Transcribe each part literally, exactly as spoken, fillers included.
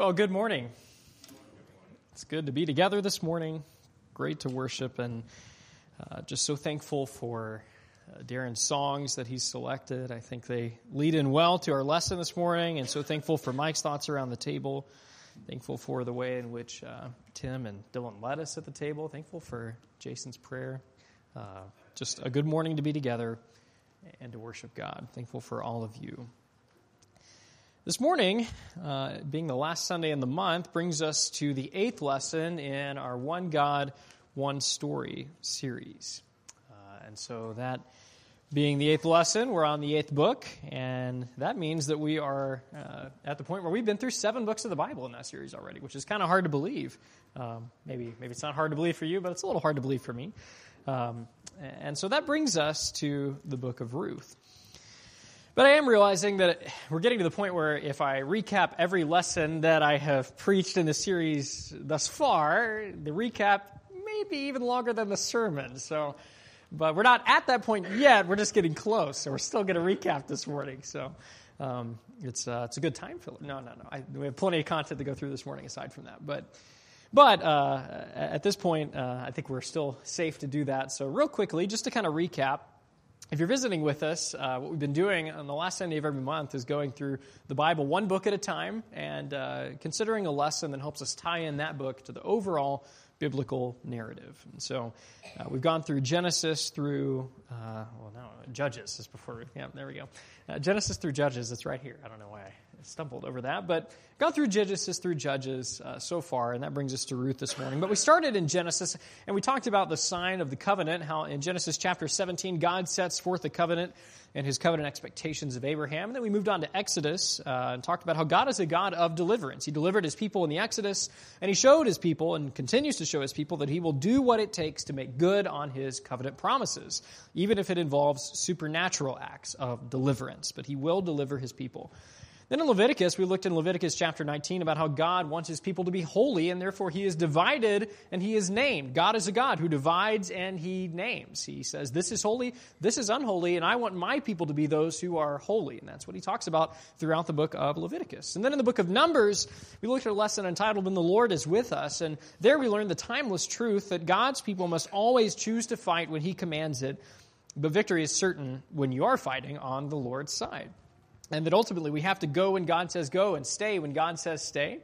Well, good morning. It's good to be together this morning. Great to worship, and uh, just so thankful for uh, Darren's songs that he's selected. I think they lead in well to our lesson this morning, and so thankful for Mike's thoughts around the table. Thankful for the way in which uh, Tim and Dylan led us at the table. Thankful for Jason's prayer. Uh, just a good morning to be together and to worship God. Thankful for all of you. This morning, uh, being the last Sunday in the month, brings us to the eighth lesson in our One God, One Story series. Uh, and so that being the eighth lesson, we're on the eighth book, and that means that we are uh, at the point where we've been through seven books of the Bible in that series already, which is kind of hard to believe. Um, maybe maybe it's not hard to believe for you, but it's a little hard to believe for me. Um, and so that brings us to the book of Ruth. But I am realizing that we're getting to the point where if I recap every lesson that I have preached in the series thus far, the recap may be even longer than the sermon. So, but we're not at that point yet. We're just getting close. So we're still going to recap this morning. So um, it's uh, it's a good time filler. No, no, no. I, we have plenty of content to go through this morning aside from that. But but uh, at this point, uh, I think we're still safe to do that. So real quickly, just to kind of recap. If you're visiting with us, uh, what we've been doing on the last Sunday of every month is going through the Bible one book at a time and uh, considering a lesson that helps us tie in that book to the overall biblical narrative. And so uh, we've gone through Genesis through, uh, well, no, Judges is before, yeah, there we go. Uh, Genesis through Judges, it's right here. I don't know why I stumbled over that, but gone through Genesis through Judges uh, so far, and that brings us to Ruth this morning. But we started in Genesis, and we talked about the sign of the covenant, how in Genesis chapter seventeen, God sets forth the covenant and his covenant expectations of Abraham. And then we moved on to Exodus uh, and talked about how God is a God of deliverance. He delivered his people in the Exodus, and he showed his people and continues to show his people that he will do what it takes to make good on his covenant promises, even if it involves supernatural acts of deliverance. But he will deliver his people. Then in Leviticus, we looked in Leviticus chapter nineteen about how God wants his people to be holy, and therefore he is divided and he is named. God is a God who divides and he names. He says, this is holy, this is unholy, and I want my people to be those who are holy. And that's what he talks about throughout the book of Leviticus. And then in the book of Numbers, we looked at a lesson entitled, When the Lord is With Us. And there we learned the timeless truth that God's people must always choose to fight when he commands it. But victory is certain when you are fighting on the Lord's side. And that ultimately we have to go when God says go and stay when God says stay.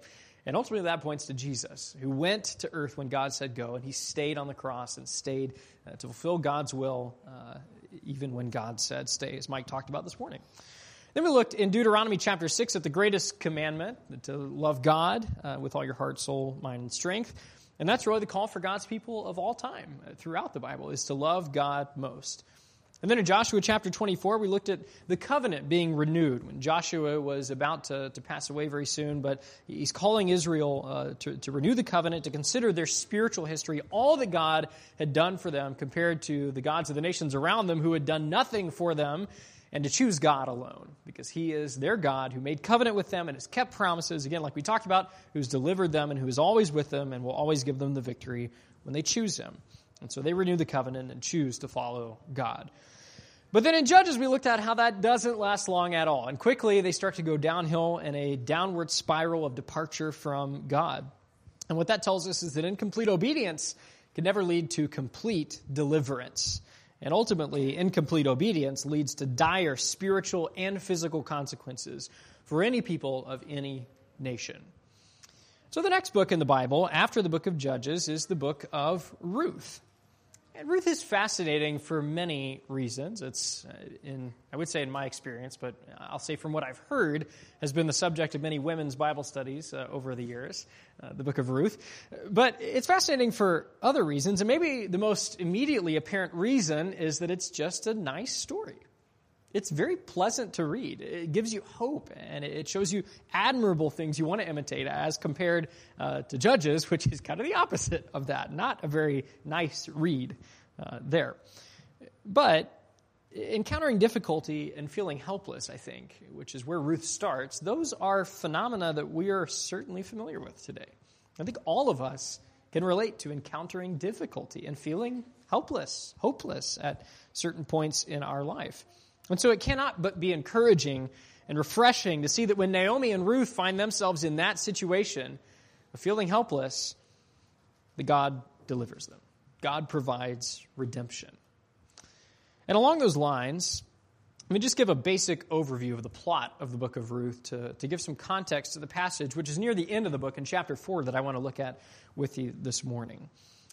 And ultimately that points to Jesus, who went to earth when God said go, and he stayed on the cross and stayed uh, to fulfill God's will uh, even when God said stay, as Mike talked about this morning. Then we looked in Deuteronomy chapter six at the greatest commandment, to love God uh, with all your heart, soul, mind, and strength. And that's really the call for God's people of all time uh, throughout the Bible, is to love God most. And then in Joshua chapter twenty-four, we looked at the covenant being renewed when Joshua was about to, to pass away very soon, but he's calling Israel uh, to, to renew the covenant, to consider their spiritual history, all that God had done for them compared to the gods of the nations around them who had done nothing for them, and to choose God alone, because he is their God who made covenant with them and has kept promises, again, like we talked about, who's delivered them and who is always with them and will always give them the victory when they choose him. And so they renew the covenant and choose to follow God. But then in Judges, we looked at how that doesn't last long at all. And quickly, they start to go downhill in a downward spiral of departure from God. And what that tells us is that incomplete obedience can never lead to complete deliverance. And ultimately, incomplete obedience leads to dire spiritual and physical consequences for any people of any nation. So the next book in the Bible, after the book of Judges, is the book of Ruth. And Ruth is fascinating for many reasons. It's, in I would say in my experience, but I'll say from what I've heard, has been the subject of many women's Bible studies uh, over the years, uh, the book of Ruth. But it's fascinating for other reasons, and maybe the most immediately apparent reason is that it's just a nice story. It's very pleasant to read. It gives you hope, and it shows you admirable things you want to imitate as compared uh, to Judges, which is kind of the opposite of that. Not a very nice read uh, there. But encountering difficulty and feeling helpless, I think, which is where Ruth starts, those are phenomena that we are certainly familiar with today. I think all of us can relate to encountering difficulty and feeling helpless, hopeless at certain points in our life. And so it cannot but be encouraging and refreshing to see that when Naomi and Ruth find themselves in that situation, feeling helpless, that God delivers them. God provides redemption. And along those lines, let me just give a basic overview of the plot of the book of Ruth to, to give some context to the passage, which is near the end of the book in chapter four that I want to look at with you this morning.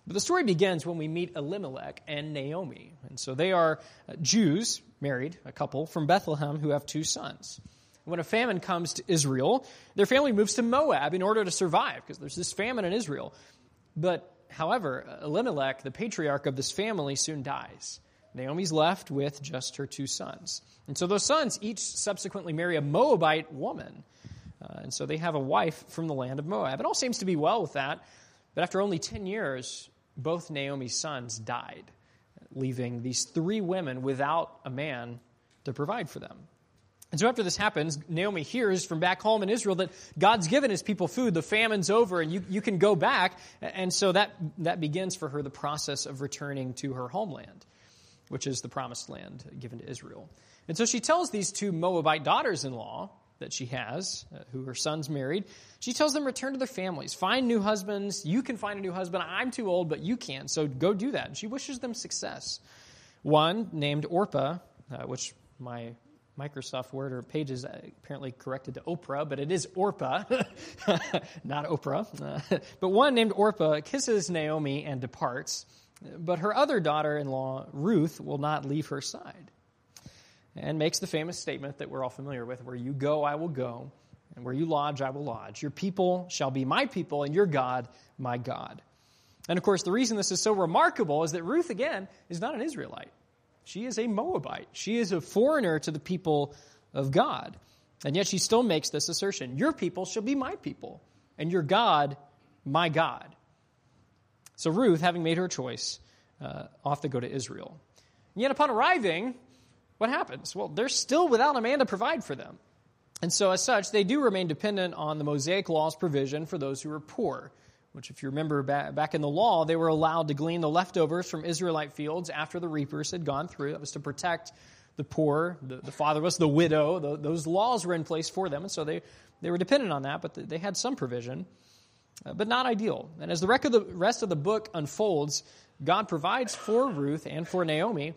But the story begins when we meet Elimelech and Naomi. And so they are Jews, married, a couple from Bethlehem who have two sons. When a famine comes to Israel, their family moves to Moab in order to survive because there's this famine in Israel. But, however, Elimelech, the patriarch of this family, soon dies. Naomi's left with just her two sons. And so those sons each subsequently marry a Moabite woman. Uh, and so they have a wife from the land of Moab. It all seems to be well with that. But after only ten years, both Naomi's sons died, leaving these three women without a man to provide for them. And so after this happens, Naomi hears from back home in Israel that God's given his people food, the famine's over, and you, you can go back. And so that, that begins for her the process of returning to her homeland, which is the promised land given to Israel. And so she tells these two Moabite daughters-in-law that she has, uh, who her sons married, she tells them, return to their families, find new husbands, you can find a new husband, I'm too old, but you can, so go do that. And she wishes them success. One, named Orpah, uh, which my Microsoft Word or Pages apparently corrected to Oprah, but it is Orpah, not Oprah. Uh, but one named Orpah kisses Naomi and departs, but her other daughter-in-law, Ruth, will not leave her side and makes the famous statement that we're all familiar with, where you go, I will go, and where you lodge, I will lodge. Your people shall be my people, and your God, my God. And, of course, the reason this is so remarkable is that Ruth, again, is not an Israelite. She is a Moabite. She is a foreigner to the people of God. And yet she still makes this assertion, your people shall be my people, and your God, my God. So Ruth, having made her choice, uh, off to go to Israel. And yet upon arriving, what happens? Well, they're still without a man to provide for them. And so as such, they do remain dependent on the Mosaic law's provision for those who are poor, which if you remember back in the law, they were allowed to glean the leftovers from Israelite fields after the reapers had gone through. That was to protect the poor, the, the fatherless, the widow. The, those laws were in place for them, and so they, they were dependent on that, but they had some provision, uh, but not ideal. And as the rest of the, rest of the book unfolds, God provides for Ruth and for Naomi,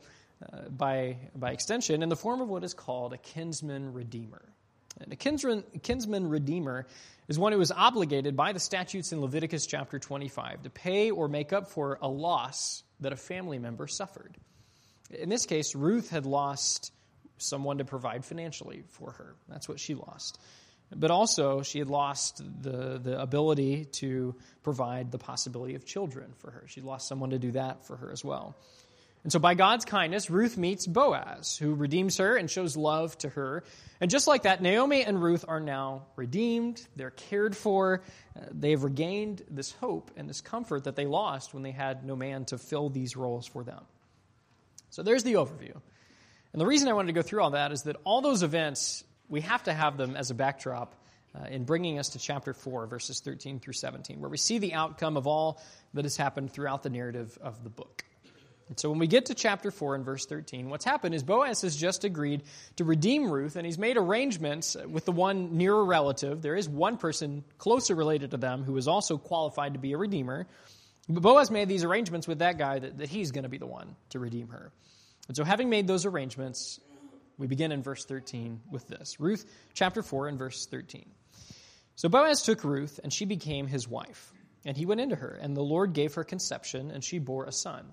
uh, by, by extension, in the form of what is called a kinsman redeemer. And a kinsman, kinsman redeemer is one who is obligated by the statutes in Leviticus chapter twenty-five to pay or make up for a loss that a family member suffered. In this case, Ruth had lost someone to provide financially for her. That's what she lost. But also, she had lost the, the ability to provide the possibility of children for her. She lost someone to do that for her as well. And so by God's kindness, Ruth meets Boaz, who redeems her and shows love to her. And just like that, Naomi and Ruth are now redeemed. They're cared for. Uh, they've regained this hope and this comfort that they lost when they had no man to fill these roles for them. So there's the overview. And the reason I wanted to go through all that is that all those events, we have to have them as a backdrop uh, in bringing us to chapter four, verses thirteen through seventeen, where we see the outcome of all that has happened throughout the narrative of the book. And so when we get to chapter four and verse thirteen, what's happened is Boaz has just agreed to redeem Ruth, and he's made arrangements with the one nearer relative. There is one person closer related to them who is also qualified to be a redeemer. But Boaz made these arrangements with that guy that, that he's going to be the one to redeem her. And so having made those arrangements, we begin in verse thirteen with this. Ruth chapter four and verse thirteen. So Boaz took Ruth, and she became his wife. And he went into her, and the Lord gave her conception, and she bore a son.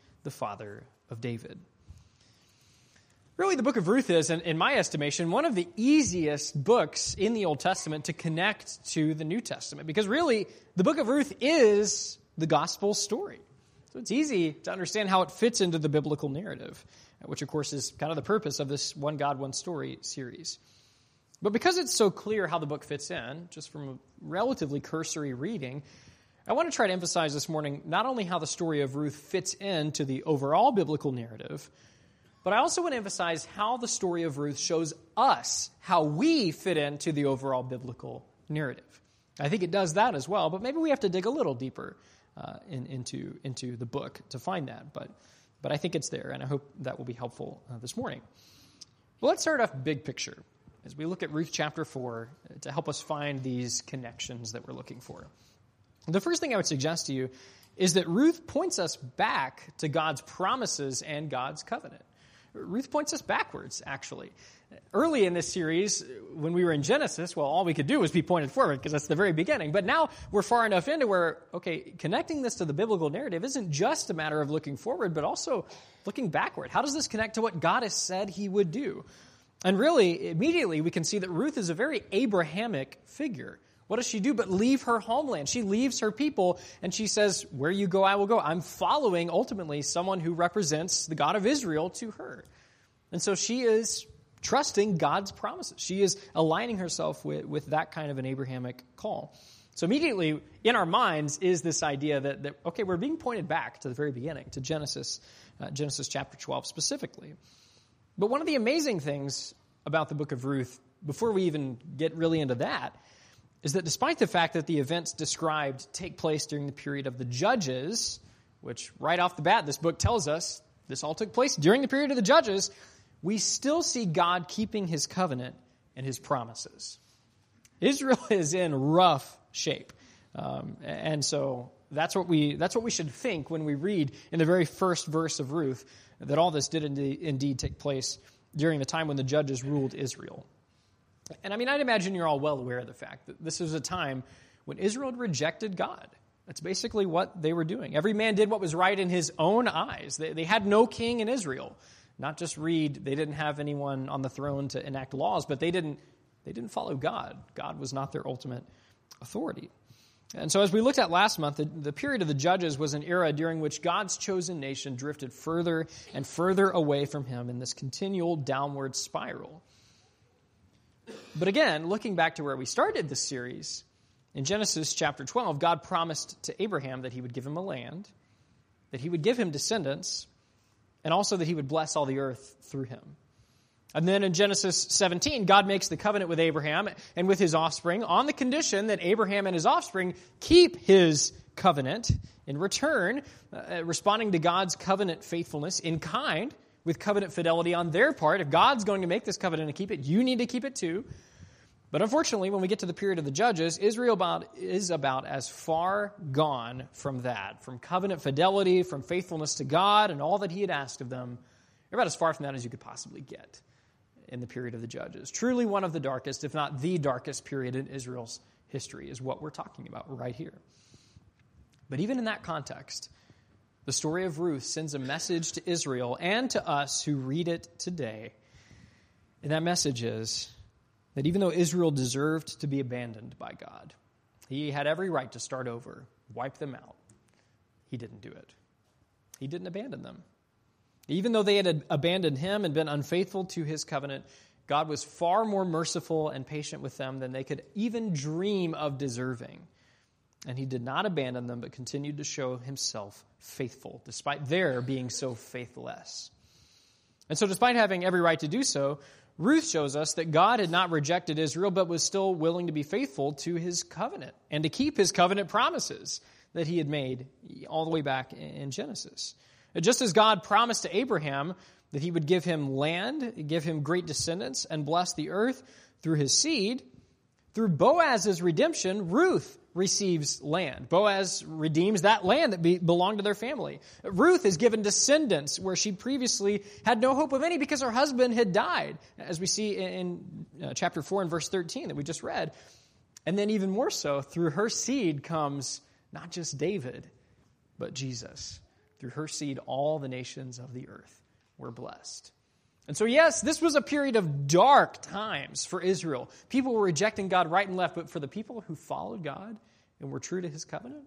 the father of David. Really, the book of Ruth is, in my estimation, one of the easiest books in the Old Testament to connect to the New Testament, because really, the book of Ruth is the gospel story. So it's easy to understand how it fits into the biblical narrative, which, of course, is kind of the purpose of this One God, One Story series. But because it's so clear how the book fits in, just from a relatively cursory reading, I want to try to emphasize this morning not only how the story of Ruth fits into the overall biblical narrative, but I also want to emphasize how the story of Ruth shows us how we fit into the overall biblical narrative. I think it does that as well, but maybe we have to dig a little deeper uh, in, into, into the book to find that. But, but I think it's there, and I hope that will be helpful uh, this morning. Well, let's start off big picture as we look at Ruth chapter four uh, to help us find these connections that we're looking for. The first thing I would suggest to you is that Ruth points us back to God's promises and God's covenant. Ruth points us backwards, actually. Early in this series, when we were in Genesis, well, all we could do was be pointed forward because that's the very beginning. But now we're far enough into where, okay, connecting this to the biblical narrative isn't just a matter of looking forward, but also looking backward. How does this connect to what God has said he would do? And really, immediately, we can see that Ruth is a very Abrahamic figure. What does she do but leave her homeland? She leaves her people, and she says, where you go, I will go. I'm following, ultimately, someone who represents the God of Israel to her. And so she is trusting God's promises. She is aligning herself with, with that kind of an Abrahamic call. So immediately, in our minds, is this idea that, that okay, we're being pointed back to the very beginning, to Genesis, uh, Genesis chapter twelve specifically. But one of the amazing things about the book of Ruth, before we even get really into that, is that despite the fact that the events described take place during the period of the Judges, which right off the bat this book tells us this all took place during the period of the Judges, we still see God keeping his covenant and his promises. Israel is in rough shape. Um, and so that's what we that's what we should think when we read in the very first verse of Ruth that all this did indeed take place during the time when the Judges ruled Israel. And I mean, I'd imagine you're all well aware of the fact that this was a time when Israel rejected God. That's basically what they were doing. Every man did what was right in his own eyes. They, they had no king in Israel. Not just read, they didn't have anyone on the throne to enact laws, but they didn't, they didn't follow God. God was not their ultimate authority. And so as we looked at last month, the, the period of the Judges was an era during which God's chosen nation drifted further and further away from him in this continual downward spiral. But again, looking back to where we started this series, in Genesis chapter twelve, God promised to Abraham that he would give him a land, that he would give him descendants, and also that he would bless all the earth through him. And then in Genesis seventeen, God makes the covenant with Abraham and with his offspring on the condition that Abraham and his offspring keep his covenant in return, uh, responding to God's covenant faithfulness in kind, with covenant fidelity on their part. If God's going to make this covenant and keep it, you need to keep it too. But unfortunately, when we get to the period of the Judges, Israel about, is about as far gone from that, from covenant fidelity, from faithfulness to God and all that he had asked of them. They're about as far from that as you could possibly get in the period of the Judges. Truly one of the darkest, if not the darkest period in Israel's history is what we're talking about right here. But even in that context, the story of Ruth sends a message to Israel and to us who read it today. And that message is that even though Israel deserved to be abandoned by God, he had every right to start over, wipe them out. He didn't do it. He didn't abandon them. Even though they had abandoned him and been unfaithful to his covenant, God was far more merciful and patient with them than they could even dream of deserving. And he did not abandon them, but continued to show himself faithful, despite their being so faithless. And so despite having every right to do so, Ruth shows us that God had not rejected Israel, but was still willing to be faithful to his covenant and to keep his covenant promises that he had made all the way back in Genesis. Just as God promised to Abraham that he would give him land, give him great descendants, and bless the earth through his seed, through Boaz's redemption, Ruth receives land. Boaz redeems that land that be, belonged to their family. Ruth is given descendants where she previously had no hope of any because her husband had died, as we see in, in uh, chapter four and verse thirteen that we just read. And then even more so, through her seed comes not just David, but Jesus. Through her seed, all the nations of the earth were blessed. And so, yes, this was a period of dark times for Israel. People were rejecting God right and left, but for the people who followed God and were true to his covenant,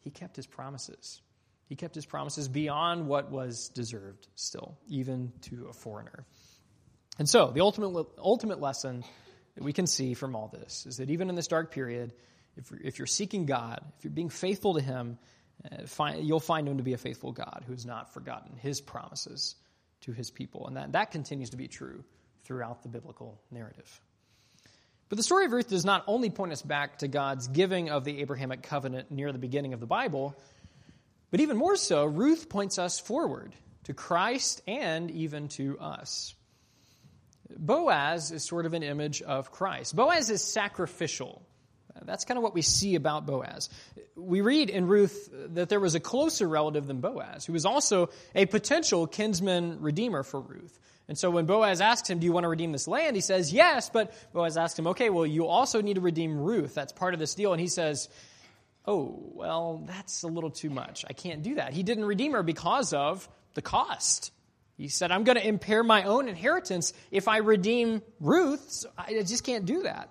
he kept his promises. He kept his promises beyond what was deserved still, even to a foreigner. And so, the ultimate ultimate lesson that we can see from all this is that even in this dark period, if you're, if you're seeking God, if you're being faithful to him, uh, find, you'll find him to be a faithful God who has not forgotten his promises to his people. And that, that continues to be true throughout the biblical narrative. But the story of Ruth does not only point us back to God's giving of the Abrahamic covenant near the beginning of the Bible, but even more so, Ruth points us forward to Christ and even to us. Boaz is sort of an image of Christ. Boaz is sacrificial. That's kind of what we see about Boaz. We read in Ruth that there was a closer relative than Boaz, who was also a potential kinsman redeemer for Ruth. And so when Boaz asked him, do you want to redeem this land? He says, yes, but Boaz asked him, okay, well, you also need to redeem Ruth. That's part of this deal. And he says, oh, well, that's a little too much. I can't do that. He didn't redeem her because of the cost. He said, I'm going to impair my own inheritance if I redeem Ruth. So I just can't do that.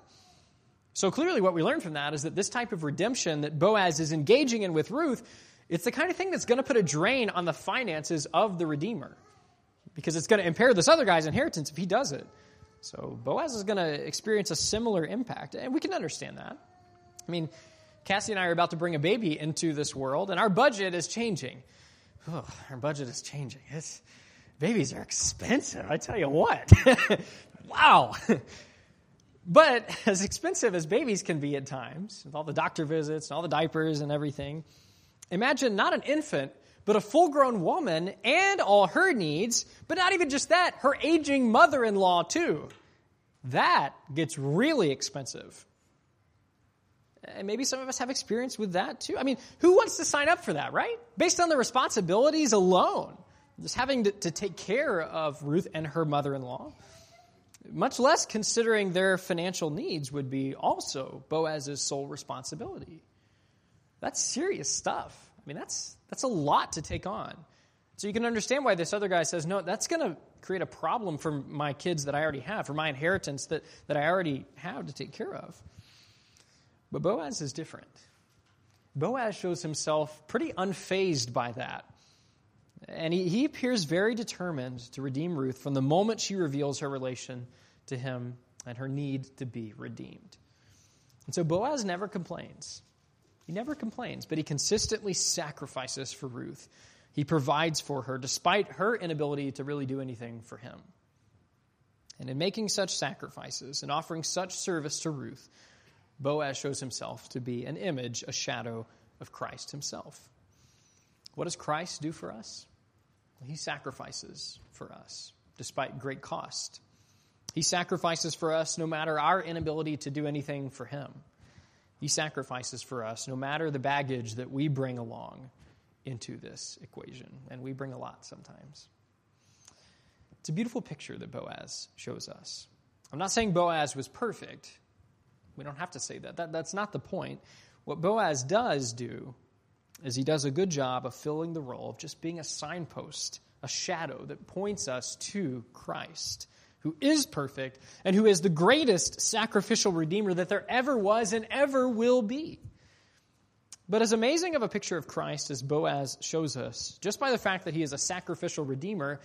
So clearly what we learn from that is that this type of redemption that Boaz is engaging in with Ruth, it's the kind of thing that's going to put a drain on the finances of the redeemer, because it's going to impair this other guy's inheritance if he does it. So Boaz is going to experience a similar impact, and we can understand that. I mean, Cassie and I are about to bring a baby into this world, and our budget is changing. Oh, our budget is changing. It's, babies are expensive, I tell you what. Wow. But as expensive as babies can be at times, with all the doctor visits and all the diapers and everything, imagine not an infant, but a full-grown woman and all her needs, but not even just that, her aging mother-in-law too. That gets really expensive. And maybe some of us have experience with that too. I mean, who wants to sign up for that, right? Based on the responsibilities alone, just having to, to take care of Ruth and her mother-in-law, much less considering their financial needs would be also Boaz's sole responsibility. That's serious stuff. I mean, that's that's a lot to take on. So you can understand why this other guy says, no, that's going to create a problem for my kids that I already have, for my inheritance that, that I already have to take care of. But Boaz is different. Boaz shows himself pretty unfazed by that. And he, he appears very determined to redeem Ruth from the moment she reveals her relation to him and her need to be redeemed. And so Boaz never complains. He never complains, but he consistently sacrifices for Ruth. He provides for her, despite her inability to really do anything for him. And in making such sacrifices and offering such service to Ruth, Boaz shows himself to be an image, a shadow of Christ himself. What does Christ do for us? He sacrifices for us, despite great cost. He sacrifices for us no matter our inability to do anything for him. He sacrifices for us, no matter the baggage that we bring along into this equation. And we bring a lot sometimes. It's a beautiful picture that Boaz shows us. I'm not saying Boaz was perfect. We don't have to say that. that. That's not the point. What Boaz does do is he does a good job of filling the role of just being a signpost, a shadow that points us to Christ, who is perfect, and who is the greatest sacrificial redeemer that there ever was and ever will be. But as amazing of a picture of Christ as Boaz shows us, just by the fact that he is a sacrificial redeemer,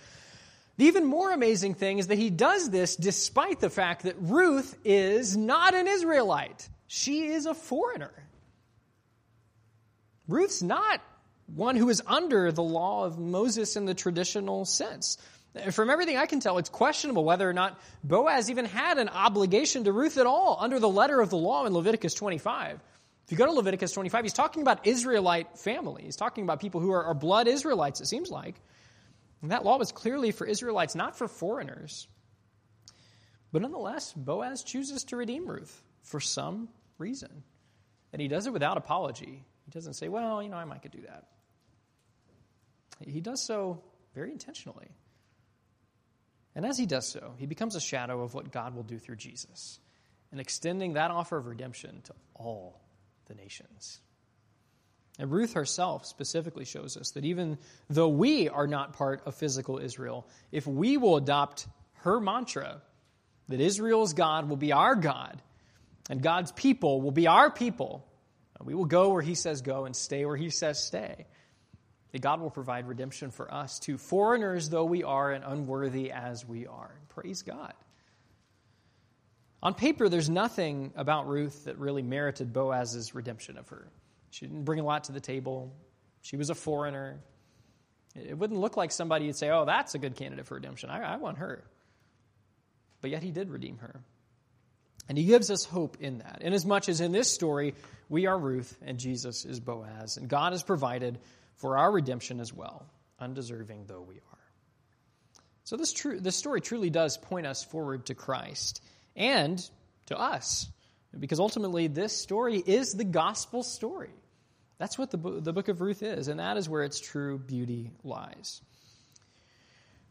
the even more amazing thing is that he does this despite the fact that Ruth is not an Israelite. She is a foreigner. Ruth's not one who is under the law of Moses in the traditional sense. From everything I can tell, it's questionable whether or not Boaz even had an obligation to Ruth at all under the letter of the law in Leviticus twenty-five. If you go to Leviticus twenty-five, he's talking about Israelite family. He's talking about people who are, are blood Israelites, it seems like. And that law was clearly for Israelites, not for foreigners. But nonetheless, Boaz chooses to redeem Ruth for some reason. And he does it without apology. He doesn't say, well, you know, I might could do that. He does so very intentionally. And as he does so, he becomes a shadow of what God will do through Jesus and extending that offer of redemption to all the nations. And Ruth herself specifically shows us that even though we are not part of physical Israel, if we will adopt her mantra that Israel's God will be our God and God's people will be our people, we will go where he says go and stay where he says stay, that God will provide redemption for us too, foreigners though we are and unworthy as we are. Praise God. On paper, there's nothing about Ruth that really merited Boaz's redemption of her. She didn't bring a lot to the table. She was a foreigner. It wouldn't look like somebody would say, oh, that's a good candidate for redemption. I, I want her. But yet he did redeem her. And he gives us hope in that. In as much as in this story, we are Ruth and Jesus is Boaz. And God has provided for our redemption as well, undeserving though we are. So this, tru- this story truly does point us forward to Christ and to us, because ultimately this story is the gospel story. That's what the, bo- the book of Ruth is, and that is where its true beauty lies.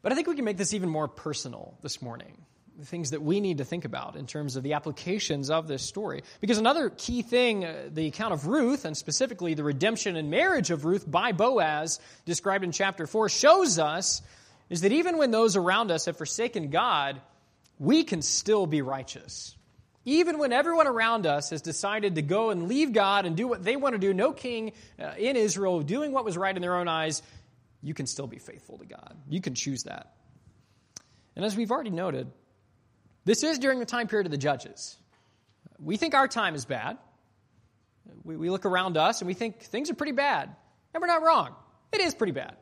But I think we can make this even more personal this morning, the things that we need to think about in terms of the applications of this story. Because another key thing, uh, the account of Ruth, and specifically the redemption and marriage of Ruth by Boaz, described in chapter four, shows us is that even when those around us have forsaken God, we can still be righteous. Even when everyone around us has decided to go and leave God and do what they want to do, no king uh, in Israel doing what was right in their own eyes, you can still be faithful to God. You can choose that. And as we've already noted, this is during the time period of the judges. We think our time is bad. We, we look around us and we think things are pretty bad. And we're not wrong. It is pretty bad.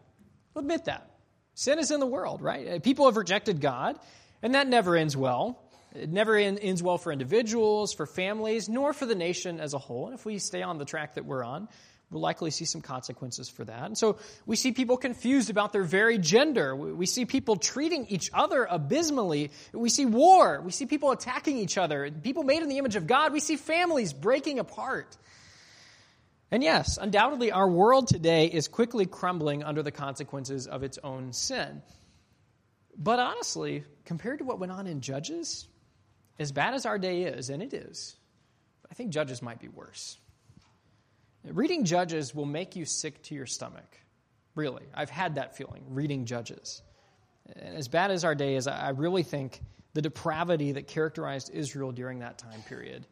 We'll admit that. Sin is in the world, right? People have rejected God, and that never ends well. It never ends well for individuals, for families, nor for the nation as a whole. And if we stay on the track that we're on, we'll likely see some consequences for that. And so we see people confused about their very gender. We see people treating each other abysmally. We see war. We see people attacking each other. People made in the image of God. We see families breaking apart. And yes, undoubtedly, our world today is quickly crumbling under the consequences of its own sin. But honestly, compared to what went on in Judges, as bad as our day is, and it is, I think Judges might be worse. Reading Judges will make you sick to your stomach. Really, I've had that feeling, reading Judges. And as bad as our day is, I really think the depravity that characterized Israel during that time period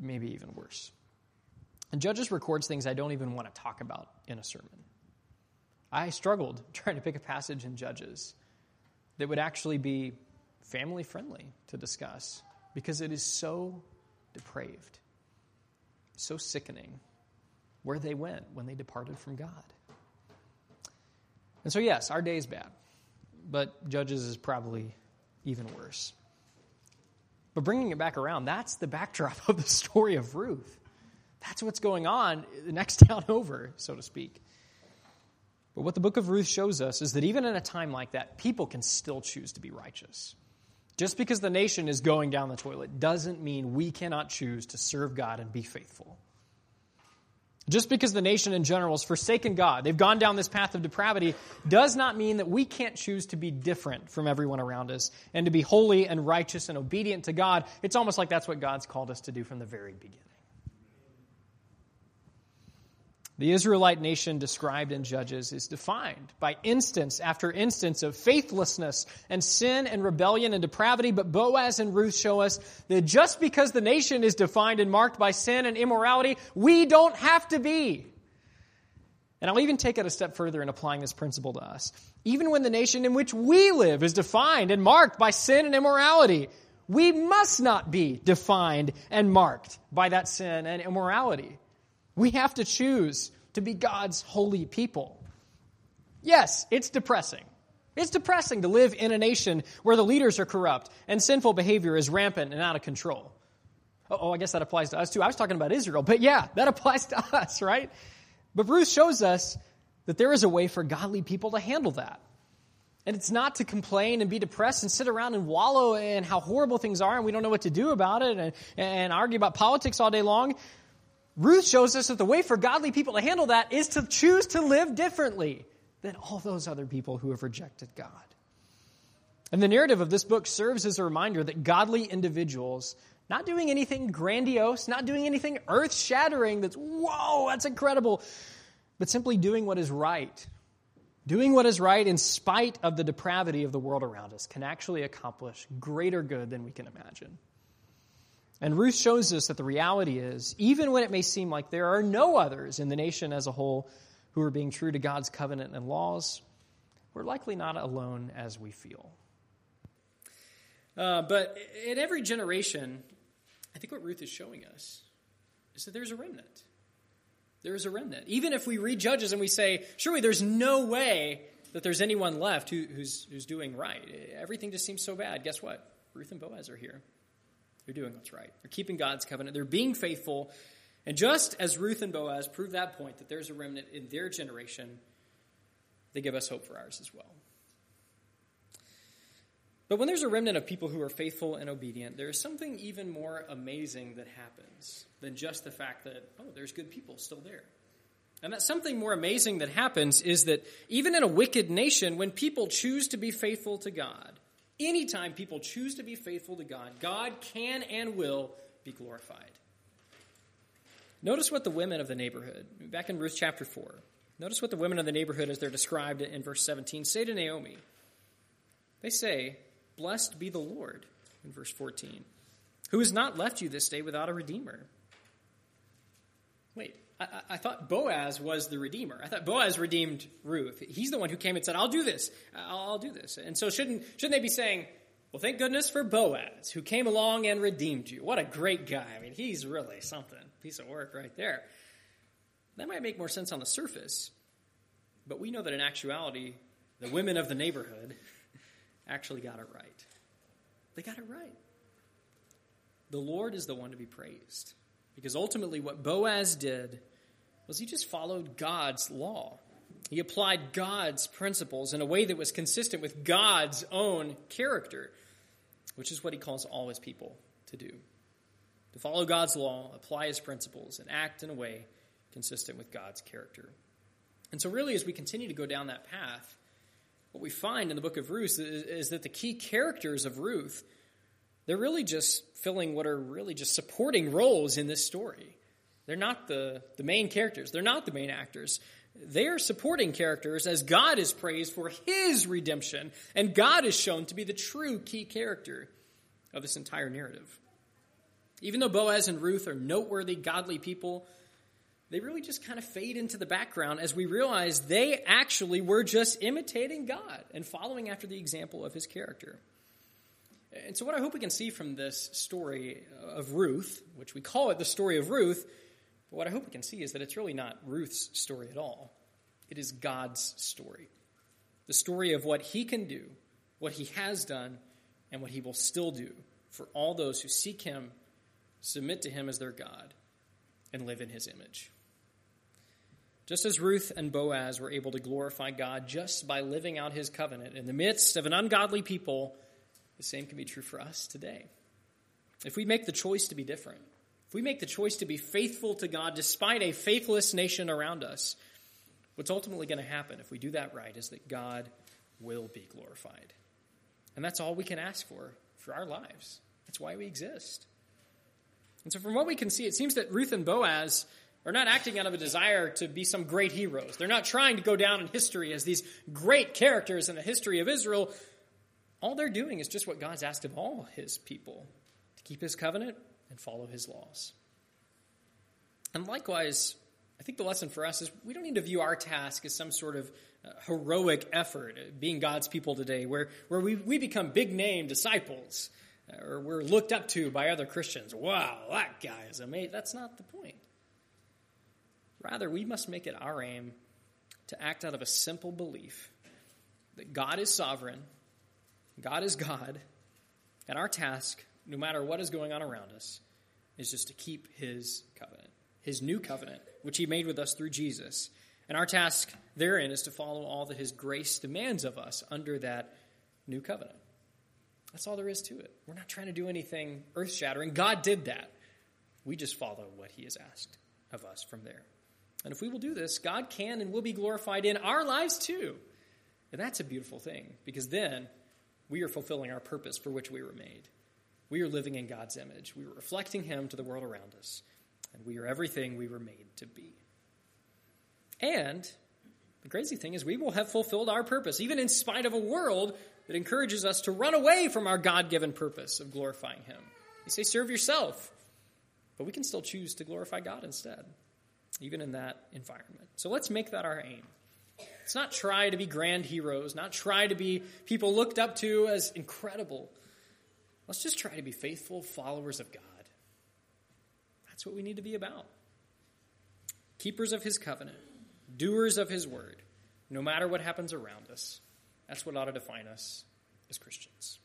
may be even worse. And Judges records things I don't even want to talk about in a sermon. I struggled trying to pick a passage in Judges that would actually be family-friendly to discuss, because it is so depraved, so sickening, where they went when they departed from God. And so, yes, our day is bad, but Judges is probably even worse. But bringing it back around, that's the backdrop of the story of Ruth. That's what's going on the next town over, so to speak. But what the book of Ruth shows us is that even in a time like that, people can still choose to be righteous. Just because the nation is going down the toilet doesn't mean we cannot choose to serve God and be faithful. Just because the nation in general has forsaken God, they've gone down this path of depravity, does not mean that we can't choose to be different from everyone around us and to be holy and righteous and obedient to God. It's almost like that's what God's called us to do from the very beginning. The Israelite nation described in Judges is defined by instance after instance of faithlessness and sin and rebellion and depravity. But Boaz and Ruth show us that just because the nation is defined and marked by sin and immorality, we don't have to be. And I'll even take it a step further in applying this principle to us. Even when the nation in which we live is defined and marked by sin and immorality, we must not be defined and marked by that sin and immorality. We have to choose to be God's holy people. Yes, it's depressing. It's depressing to live in a nation where the leaders are corrupt and sinful behavior is rampant and out of control. Oh, I guess that applies to us too. I was talking about Israel, but yeah, that applies to us, right? But Ruth shows us that there is a way for godly people to handle that. And it's not to complain and be depressed and sit around and wallow in how horrible things are and we don't know what to do about it and, and argue about politics all day long. Ruth shows us that the way for godly people to handle that is to choose to live differently than all those other people who have rejected God. And the narrative of this book serves as a reminder that godly individuals, not doing anything grandiose, not doing anything earth-shattering that's, whoa, that's incredible, but simply doing what is right, doing what is right in spite of the depravity of the world around us, can actually accomplish greater good than we can imagine. And Ruth shows us that the reality is, even when it may seem like there are no others in the nation as a whole who are being true to God's covenant and laws, we're likely not alone as we feel. Uh, but in every generation, I think what Ruth is showing us is that there's a remnant. There is a remnant. Even if we read Judges and we say, surely there's no way that there's anyone left who, who's, who's doing right. Everything just seems so bad. Guess what? Ruth and Boaz are here. They're doing what's right. They're keeping God's covenant. They're being faithful. And just as Ruth and Boaz prove that point, that there's a remnant in their generation, they give us hope for ours as well. But when there's a remnant of people who are faithful and obedient, there is something even more amazing that happens than just the fact that, oh, there's good people still there. And that something more amazing that happens is that even in a wicked nation, when people choose to be faithful to God, anytime people choose to be faithful to God, God can and will be glorified. Notice what the women of the neighborhood, back in Ruth chapter four, notice what the women of the neighborhood, as they're described in verse seventeen, say to Naomi. They say, blessed be the Lord, in verse fourteen, who has not left you this day without a redeemer. Wait, I, I thought Boaz was the redeemer. I thought Boaz redeemed Ruth. He's the one who came and said, I'll do this. I'll, I'll do this. And so shouldn't shouldn't they be saying, well, thank goodness for Boaz, who came along and redeemed you. What a great guy. I mean, he's really something. Piece of work right there. That might make more sense on the surface, but we know that in actuality, the women of the neighborhood actually got it right. They got it right. The Lord is the one to be praised. Because ultimately what Boaz did was he just followed God's law. He applied God's principles in a way that was consistent with God's own character, which is what he calls all his people to do. To follow God's law, apply his principles, and act in a way consistent with God's character. And so really, as we continue to go down that path, what we find in the book of Ruth is, is that the key characters of Ruth, they're really just filling what are really just supporting roles in this story. They're not the, the main characters. They're not the main actors. They are supporting characters as God is praised for his redemption, and God is shown to be the true key character of this entire narrative. Even though Boaz and Ruth are noteworthy, godly people, they really just kind of fade into the background as we realize they actually were just imitating God and following after the example of his character. And so what I hope we can see from this story of Ruth, which we call it the story of Ruth, but what I hope we can see is that it's really not Ruth's story at all. It is God's story. The story of what he can do, what he has done, and what he will still do for all those who seek him, submit to him as their God, and live in his image. Just as Ruth and Boaz were able to glorify God just by living out his covenant in the midst of an ungodly people, the same can be true for us today. If we make the choice to be different, if we make the choice to be faithful to God despite a faithless nation around us, what's ultimately going to happen if we do that right is that God will be glorified. And that's all we can ask for for our lives. That's why we exist. And so from what we can see, it seems that Ruth and Boaz are not acting out of a desire to be some great heroes. They're not trying to go down in history as these great characters in the history of Israel. All they're doing is just what God's asked of all his people, to keep his covenant and follow his laws. And likewise, I think the lesson for us is we don't need to view our task as some sort of heroic effort, being God's people today, where, where we, we become big-name disciples, or we're looked up to by other Christians. Wow, that guy is amazing. That's not the point. Rather, we must make it our aim to act out of a simple belief that God is sovereign, God is God, and our task, no matter what is going on around us, is just to keep his covenant, his new covenant, which he made with us through Jesus. And our task therein is to follow all that his grace demands of us under that new covenant. That's all there is to it. We're not trying to do anything earth-shattering. God did that. We just follow what he has asked of us from there. And if we will do this, God can and will be glorified in our lives too. And that's a beautiful thing, because then we are fulfilling our purpose for which we were made. We are living in God's image. We are reflecting him to the world around us. And we are everything we were made to be. And the crazy thing is we will have fulfilled our purpose, even in spite of a world that encourages us to run away from our God-given purpose of glorifying him. You say, serve yourself. But we can still choose to glorify God instead, even in that environment. So let's make that our aim. Let's not try to be grand heroes, not try to be people looked up to as incredible, Let's just try to be faithful followers of God. That's what we need to be about. Keepers of his covenant, doers of his word, no matter what happens around us. That's what ought to define us as Christians.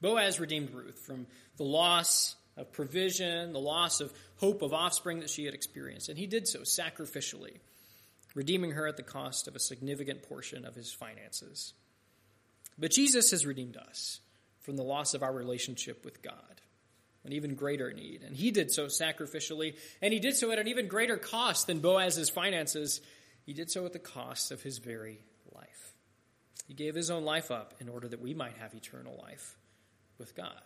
Boaz redeemed Ruth from the loss of provision, the loss of hope of offspring that she had experienced. And he did so sacrificially, redeeming her at the cost of a significant portion of his finances. But Jesus has redeemed us from the loss of our relationship with God, an even greater need. And he did so sacrificially, and he did so at an even greater cost than Boaz's finances. He did so at the cost of his very life. He gave his own life up in order that we might have eternal life with God.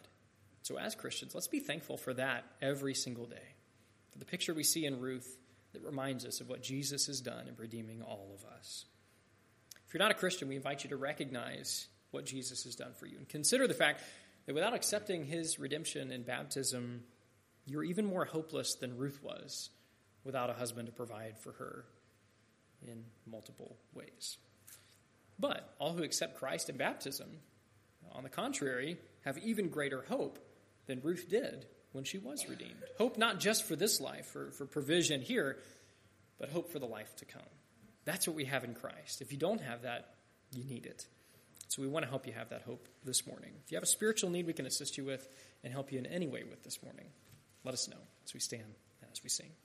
So as Christians, let's be thankful for that every single day. For the picture we see in Ruth that reminds us of what Jesus has done in redeeming all of us. If you're not a Christian, we invite you to recognize what Jesus has done for you and consider the fact that without accepting his redemption in baptism, you're even more hopeless than Ruth was without a husband to provide for her in multiple ways. But all who accept Christ in baptism, on the contrary, have even greater hope than Ruth did when she was redeemed. Hope not just for this life, for, for provision here, but hope for the life to come. That's what we have in Christ. If you don't have that, you need it. So we want to help you have that hope this morning. If you have a spiritual need we can assist you with and help you in any way with this morning, let us know as we stand and as we sing.